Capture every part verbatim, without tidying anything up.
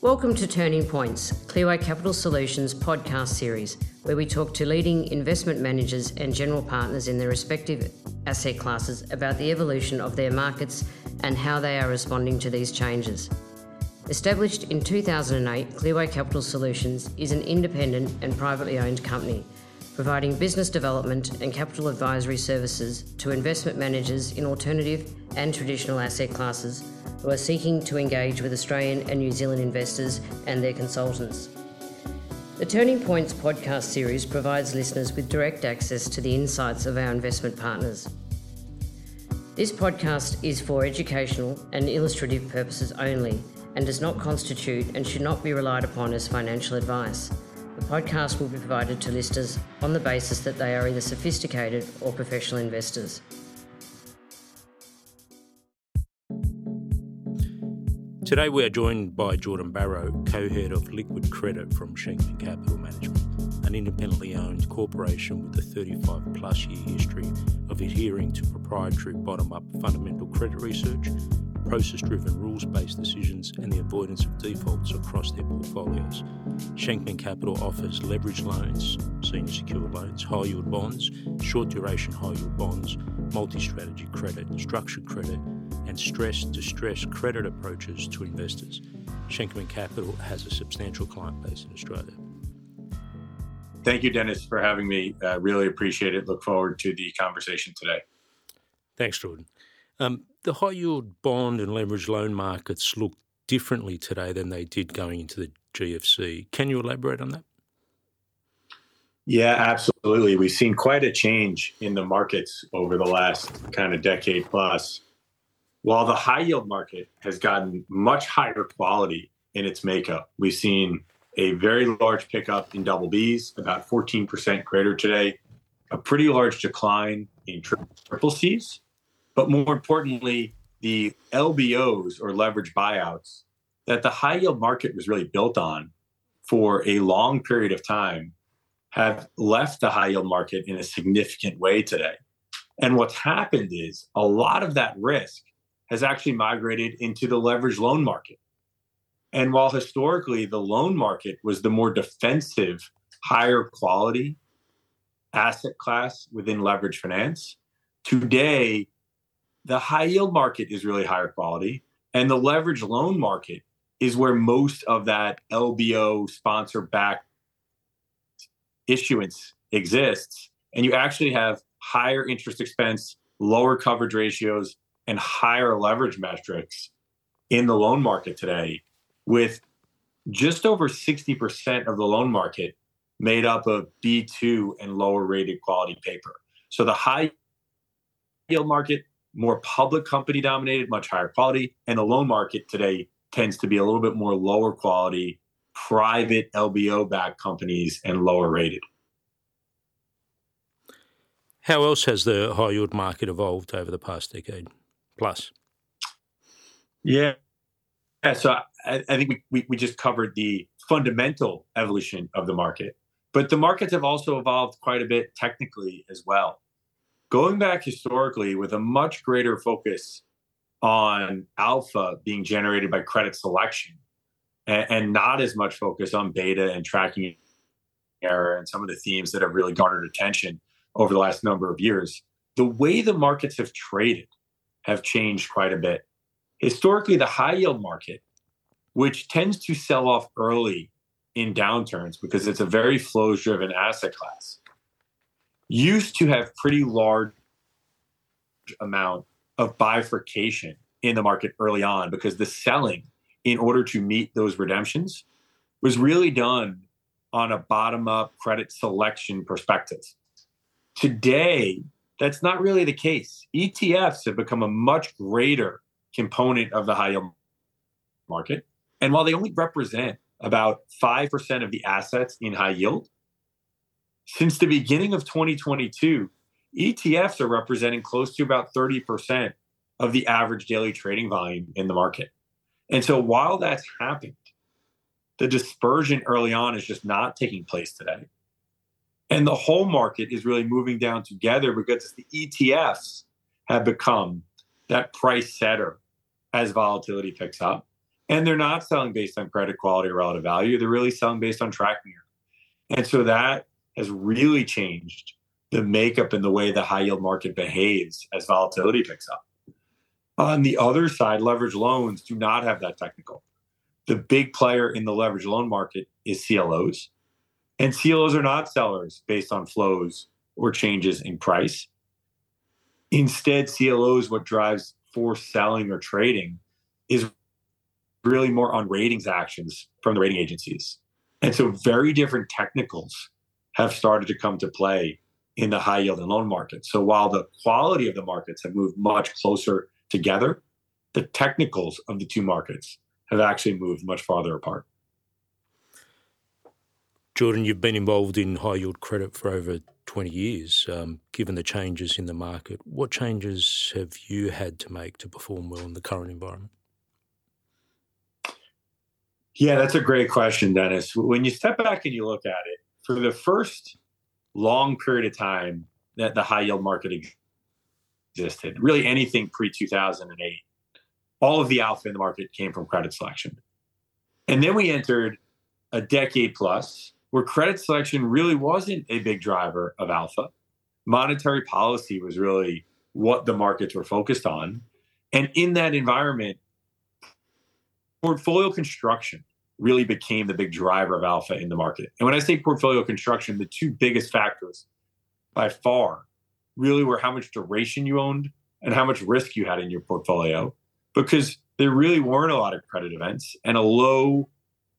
Welcome to Turning Points, Clearway Capital Solutions podcast series, where we talk to leading investment managers and general partners in their respective asset classes about the evolution of their markets and how they are responding to these changes. Established in two thousand eight, Clearway Capital Solutions is an independent and privately owned company, providing business development and capital advisory services to investment managers in alternative and traditional asset classes who are seeking to engage with Australian and New Zealand investors and their consultants. The Turning Points podcast series provides listeners with direct access to the insights of our investment partners. This podcast is for educational and illustrative purposes only and does not constitute and should not be relied upon as financial advice. The podcast will be provided to listeners on the basis that they are either sophisticated or professional investors. Today we are joined by Jordan Barrow, co-head of Liquid Credit from Shenkman Capital Management, an independently owned corporation with a thirty-five plus year history of adhering to proprietary bottom-up fundamental credit research, process-driven rules-based decisions and the avoidance of defaults across their portfolios. Shenkman Capital offers leveraged loans, senior secured loans, high-yield bonds, short-duration high-yield bonds, multi-strategy credit, structured credit, and stress-to-stress credit approaches to investors. Shenkman Capital has a substantial client base in Australia. Thank you, Dennis, for having me. Uh, really appreciate it. Look forward to the conversation today. Thanks, Jordan. Um, the high-yield bond and leveraged loan markets look differently today than they did going into the G F C. Can you elaborate on that? Yeah, absolutely. We've seen quite a change in the markets over the last kind of decade plus. While the high yield market has gotten much higher quality in its makeup, we've seen a very large pickup in double B's, about fourteen percent greater today, a pretty large decline in triple C's, but more importantly, the L B Os or leveraged buyouts that the high yield market was really built on for a long period of time have left the high yield market in a significant way today. And what's happened is a lot of that risk has actually migrated into the leveraged loan market. And while historically the loan market was the more defensive, higher quality asset class within leveraged finance, today the high yield market is really higher quality and the leveraged loan market is where most of that L B O sponsor-backed issuance exists. And you actually have higher interest expense, lower coverage ratios, and higher leverage metrics in the loan market today, with just over sixty percent of the loan market made up of B two and lower rated quality paper. So the high yield market, more public company dominated, much higher quality, and the loan market today tends to be a little bit more lower quality, private L B O-backed companies and lower rated. How else has the high yield market evolved over the past decade? Plus, yeah, yeah. So I, I think we, we we just covered the fundamental evolution of the market, but the markets have also evolved quite a bit technically as well. Going back historically, with a much greater focus on alpha being generated by credit selection, and, and not as much focus on beta and tracking error and some of the themes that have really garnered attention over the last number of years, the way the markets have traded have changed quite a bit. Historically, the high yield market, which tends to sell off early in downturns because it's a very flows driven asset class, used to have pretty large amount of bifurcation in the market early on because the selling in order to meet those redemptions was really done on a bottom up credit selection perspective. Today, that's not really the case. E T Fs have become a much greater component of the high yield market. And while they only represent about five percent of the assets in high yield, since the beginning of twenty twenty-two, E T Fs are representing close to about thirty percent of the average daily trading volume in the market. And so while that's happened, the dispersion early on is just not taking place today. And the whole market is really moving down together because the E T Fs have become that price setter as volatility picks up. And they're not selling based on credit quality or relative value. They're really selling based on tracking error. And so that has really changed the makeup and the way the high yield market behaves as volatility picks up. On the other side, leveraged loans do not have that technical. The big player in the leveraged loan market is C L Os. And C L Os are not sellers based on flows or changes in price. Instead, C L Os, what drives for selling or trading is really more on ratings actions from the rating agencies. And so very different technicals have started to come to play in the high yield and loan market. So while the quality of the markets have moved much closer together, the technicals of the two markets have actually moved much farther apart. Jordan, you've been involved in high yield credit for over twenty years. Um, given the changes in the market, what changes have you had to make to perform well in the current environment? Yeah, that's a great question, Dennis. When you step back and you look at it, for the first long period of time that the high yield market existed, really anything pre two thousand eight, all of the alpha in the market came from credit selection. And then we entered a decade plus where credit selection really wasn't a big driver of alpha. Monetary policy was really what the markets were focused on. And in that environment, portfolio construction really became the big driver of alpha in the market. And when I say portfolio construction, the two biggest factors by far really were how much duration you owned and how much risk you had in your portfolio, because there really weren't a lot of credit events, and a low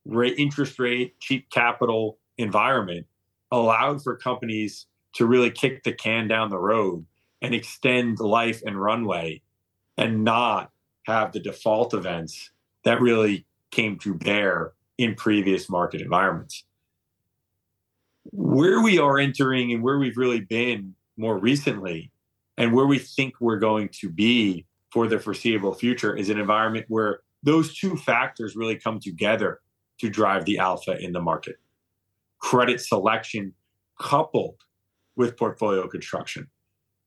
rate, interest rate, cheap capital environment allowed for companies to really kick the can down the road and extend life and runway and not have the default events that really came to bear in previous market environments. Where we are entering and where we've really been more recently, and where we think we're going to be for the foreseeable future, is an environment where those two factors really come together to drive the alpha in the market. Credit selection coupled with portfolio construction.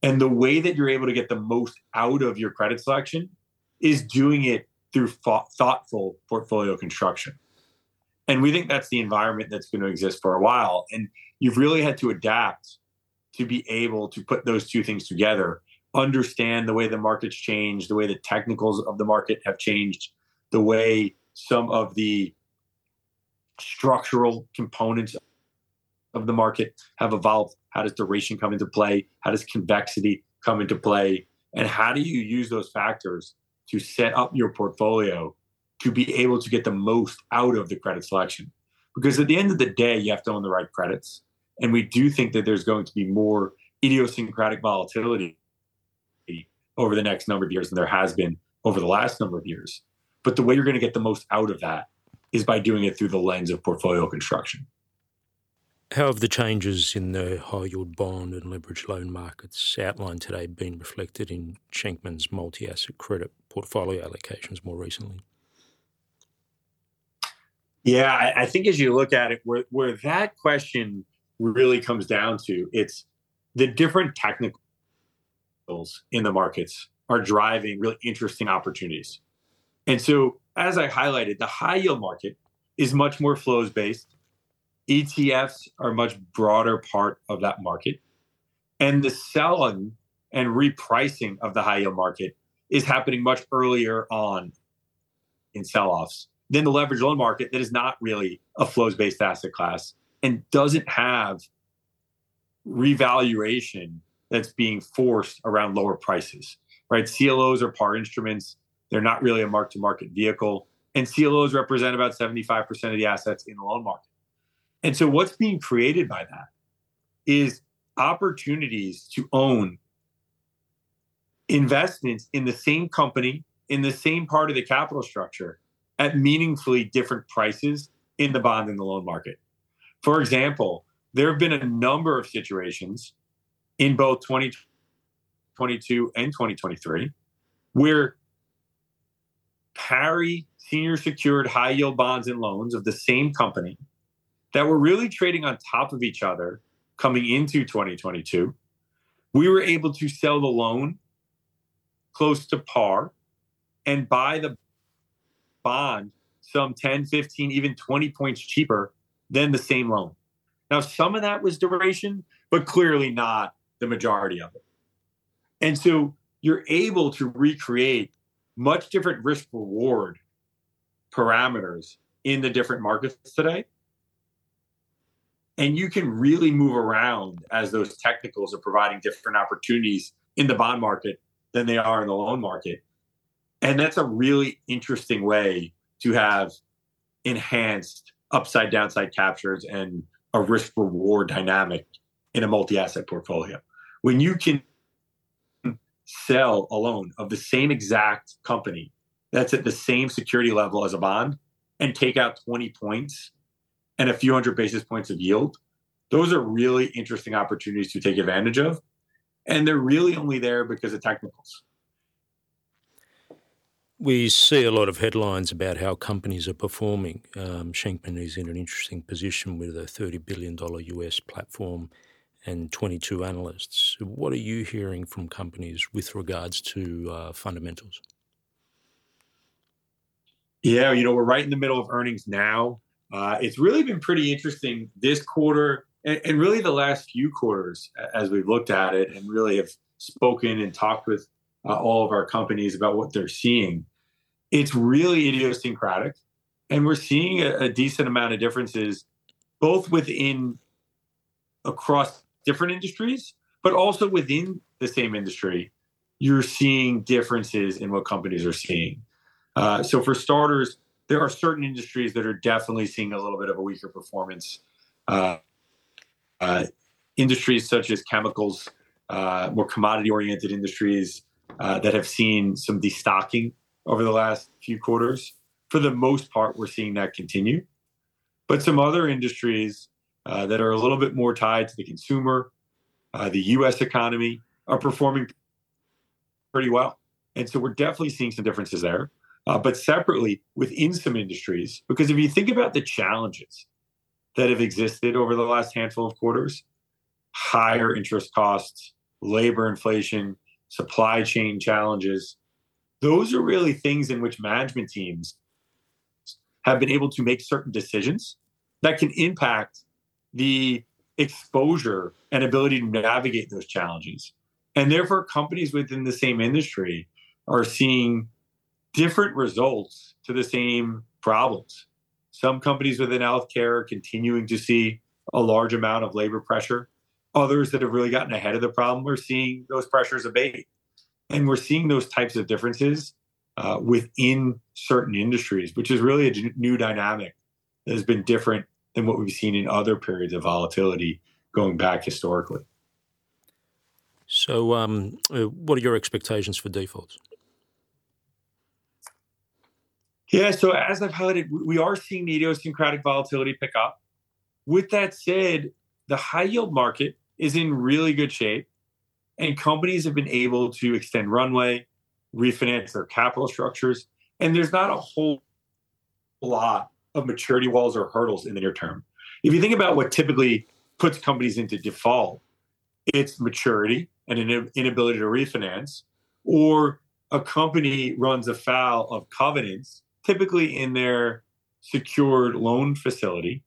And the way that you're able to get the most out of your credit selection is doing it through thoughtful portfolio construction. And we think that's the environment that's going to exist for a while. And you've really had to adapt to be able to put those two things together, understand the way the market's changed, the way the technicals of the market have changed, the way some of the structural components of the market have evolved. How does duration come into play? How does convexity come into play? And how do you use those factors to set up your portfolio to be able to get the most out of the credit selection? Because at the end of the day, you have to own the right credits. And we do think that there's going to be more idiosyncratic volatility over the next number of years than there has been over the last number of years. But the way you're going to get the most out of that is by doing it through the lens of portfolio construction. How have the changes in the high-yield bond and leveraged loan markets outlined today been reflected in Shenkman's multi-asset credit portfolio allocations more recently? Yeah, I, I think as you look at it, where, where that question really comes down to, it's the different technicals in the markets are driving really interesting opportunities. And so, as I highlighted, the high-yield market is much more flows-based. E T Fs are a much broader part of that market. And the selling and repricing of the high-yield market is happening much earlier on in sell-offs than the leveraged loan market, that is not really a flows-based asset class and doesn't have revaluation that's being forced around lower prices, right? C L Os are par instruments. They're not really a mark-to-market vehicle. And C L Os represent about seventy-five percent of the assets in the loan market. And so what's being created by that is opportunities to own investments in the same company, in the same part of the capital structure, at meaningfully different prices in the bond and the loan market. For example, there have been a number of situations in both twenty twenty-two and twenty twenty-three where pari senior secured high yield bonds and loans of the same company that were really trading on top of each other coming into twenty twenty-two. We were able to sell the loan close to par and buy the bond some ten, fifteen, even twenty points cheaper than the same loan. Now, some of that was duration, but clearly not the majority of it. And so you're able to recreate much different risk reward parameters in the different markets today. And you can really move around as those technicals are providing different opportunities in the bond market than they are in the loan market. And that's a really interesting way to have enhanced upside downside captures and a risk reward dynamic in a multi-asset portfolio. When you can sell a loan of the same exact company that's at the same security level as a bond and take out twenty points and a few hundred basis points of yield, those are really interesting opportunities to take advantage of. And they're really only there because of technicals. We see a lot of headlines about how companies are performing. Um, Shenkman is in an interesting position with a thirty billion dollars U S platform and twenty-two analysts. What are you hearing from companies with regards to uh, fundamentals? Yeah, you know, we're right in the middle of earnings now. Uh, it's really been pretty interesting this quarter and, and really the last few quarters as we've looked at it and really have spoken and talked with uh, all of our companies about what they're seeing. It's really idiosyncratic, and we're seeing a, a decent amount of differences both within across different industries, but also within the same industry. You're seeing differences in what companies are seeing. Uh, so for starters, there are certain industries that are definitely seeing a little bit of a weaker performance. Uh, uh, industries such as chemicals, uh, more commodity-oriented industries uh, that have seen some destocking over the last few quarters. For the most part, we're seeing that continue. But some other industries uh, that are a little bit more tied to the consumer, uh, the U S economy, are performing pretty well. And so we're definitely seeing some differences there. Uh, but separately within some industries, because if you think about the challenges that have existed over the last handful of quarters, higher interest costs, labor inflation, supply chain challenges, those are really things in which management teams have been able to make certain decisions that can impact the exposure and ability to navigate those challenges. And therefore, companies within the same industry are seeing different results to the same problems. Some companies within healthcare are continuing to see a large amount of labor pressure. Others that have really gotten ahead of the problem are seeing those pressures abate. And we're seeing those types of differences uh, within certain industries, which is really a new dynamic that has been different than what we've seen in other periods of volatility going back historically. So um, uh, what are your expectations for defaults? Yeah, so as I've highlighted, we are seeing the idiosyncratic volatility pick up. With that said, the high yield market is in really good shape, and companies have been able to extend runway, refinance their capital structures, and there's not a whole lot of maturity walls or hurdles in the near term. If you think about what typically puts companies into default, it's maturity and an inability to refinance, or a company runs afoul of covenants, typically in their secured loan facility,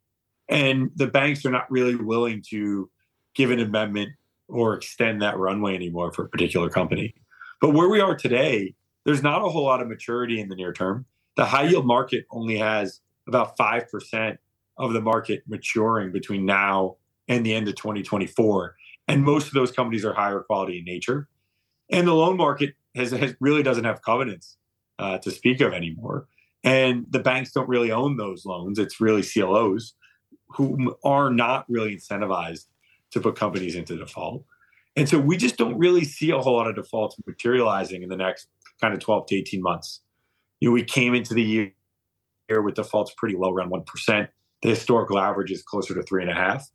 and the banks are not really willing to give an amendment or extend that runway anymore for a particular company. But where we are today, there's not a whole lot of maturity in the near term. The high yield market only has about five percent of the market maturing between now and the end of twenty twenty-four. And most of those companies are higher quality in nature. And the loan market has, has really doesn't have covenants uh, to speak of anymore. And the banks don't really own those loans. It's really C L Os who are not really incentivized to put companies into default. And so we just don't really see a whole lot of defaults materializing in the next kind of twelve to eighteen months. You know, we came into the year with defaults pretty low, around one percent. The historical average is closer to three and a half.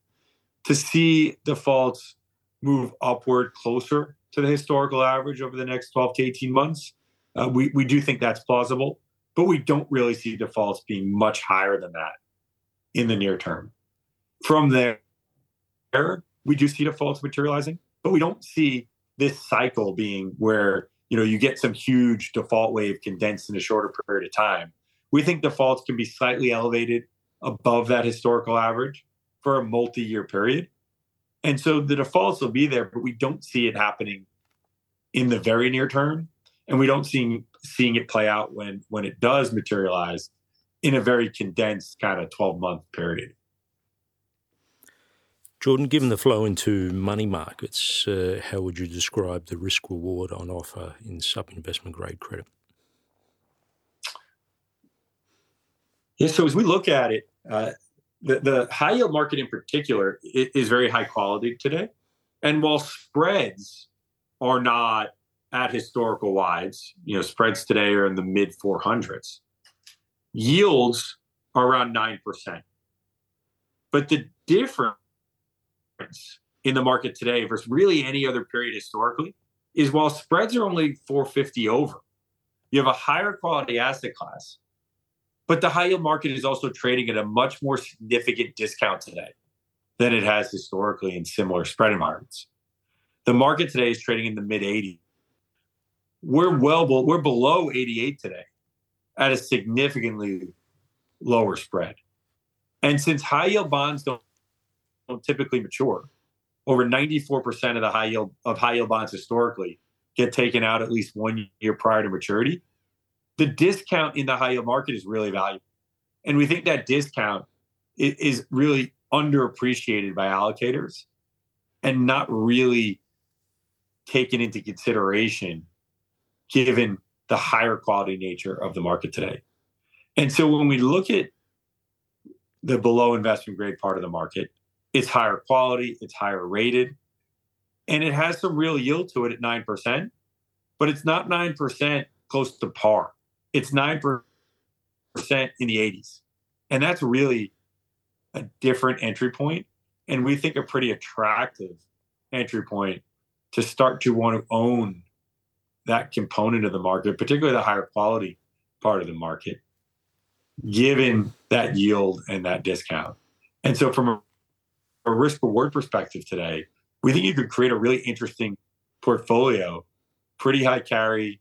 To see defaults move upward closer to the historical average over the next twelve to eighteen months, uh, we, we do think that's plausible. But we don't really see defaults being much higher than that in the near term. From there, we do see defaults materializing, but we don't see this cycle being where, you know, you get some huge default wave condensed in a shorter period of time. We think defaults can be slightly elevated above that historical average for a multi-year period. And so the defaults will be there, but we don't see it happening in the very near term. And we don't see seeing it play out when, when it does materialize in a very condensed kind of twelve-month period. Jordan, given the flow into money markets, uh, how would you describe the risk-reward on offer in sub-investment-grade credit? Yeah, so as we look at it, uh, the, the high-yield market in particular is very high-quality today. And while spreads are not at historical wides, you know, spreads today are in the mid four hundreds, yields are around nine percent. But the difference in the market today versus really any other period historically is while spreads are only four fifty over, you have a higher quality asset class, but the high yield market is also trading at a much more significant discount today than it has historically in similar spread environments. The market today is trading in the mid eighties. We're well, we're below eighty-eight today at a significantly lower spread. And since high yield bonds don't typically mature, over ninety-four percent of the high yield of high yield bonds historically get taken out at least one year prior to maturity. The discount in the high yield market is really valuable, and we think that discount is really underappreciated by allocators and not really taken into consideration given the higher quality nature of the market today. And so when we look at the below investment grade part of the market, it's higher quality, it's higher rated, and it has some real yield to it at nine percent, but it's not nine percent close to par. It's nine percent in the eighties. And that's really a different entry point, and we think a pretty attractive entry point to start to want to own that component of the market, particularly the higher quality part of the market, given that yield and that discount. And so from a a risk-reward perspective today, we think you could create a really interesting portfolio, pretty high carry,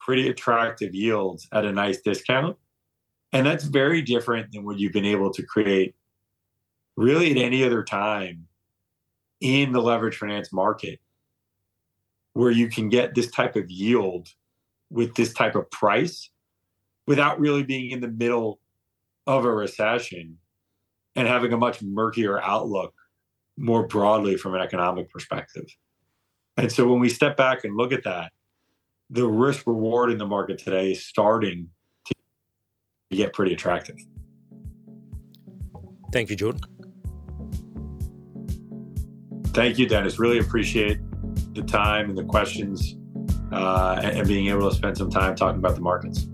pretty attractive yields at a nice discount. And that's very different than what you've been able to create really at any other time in the leveraged finance market, where you can get this type of yield with this type of price without really being in the middle of a recession and having a much murkier outlook more broadly from an economic perspective. And so when we step back and look at that, the risk reward in the market today is starting to get pretty attractive. Thank you, Jordan. Thank you, Dennis. Really appreciate the time and the questions uh, and being able to spend some time talking about the markets.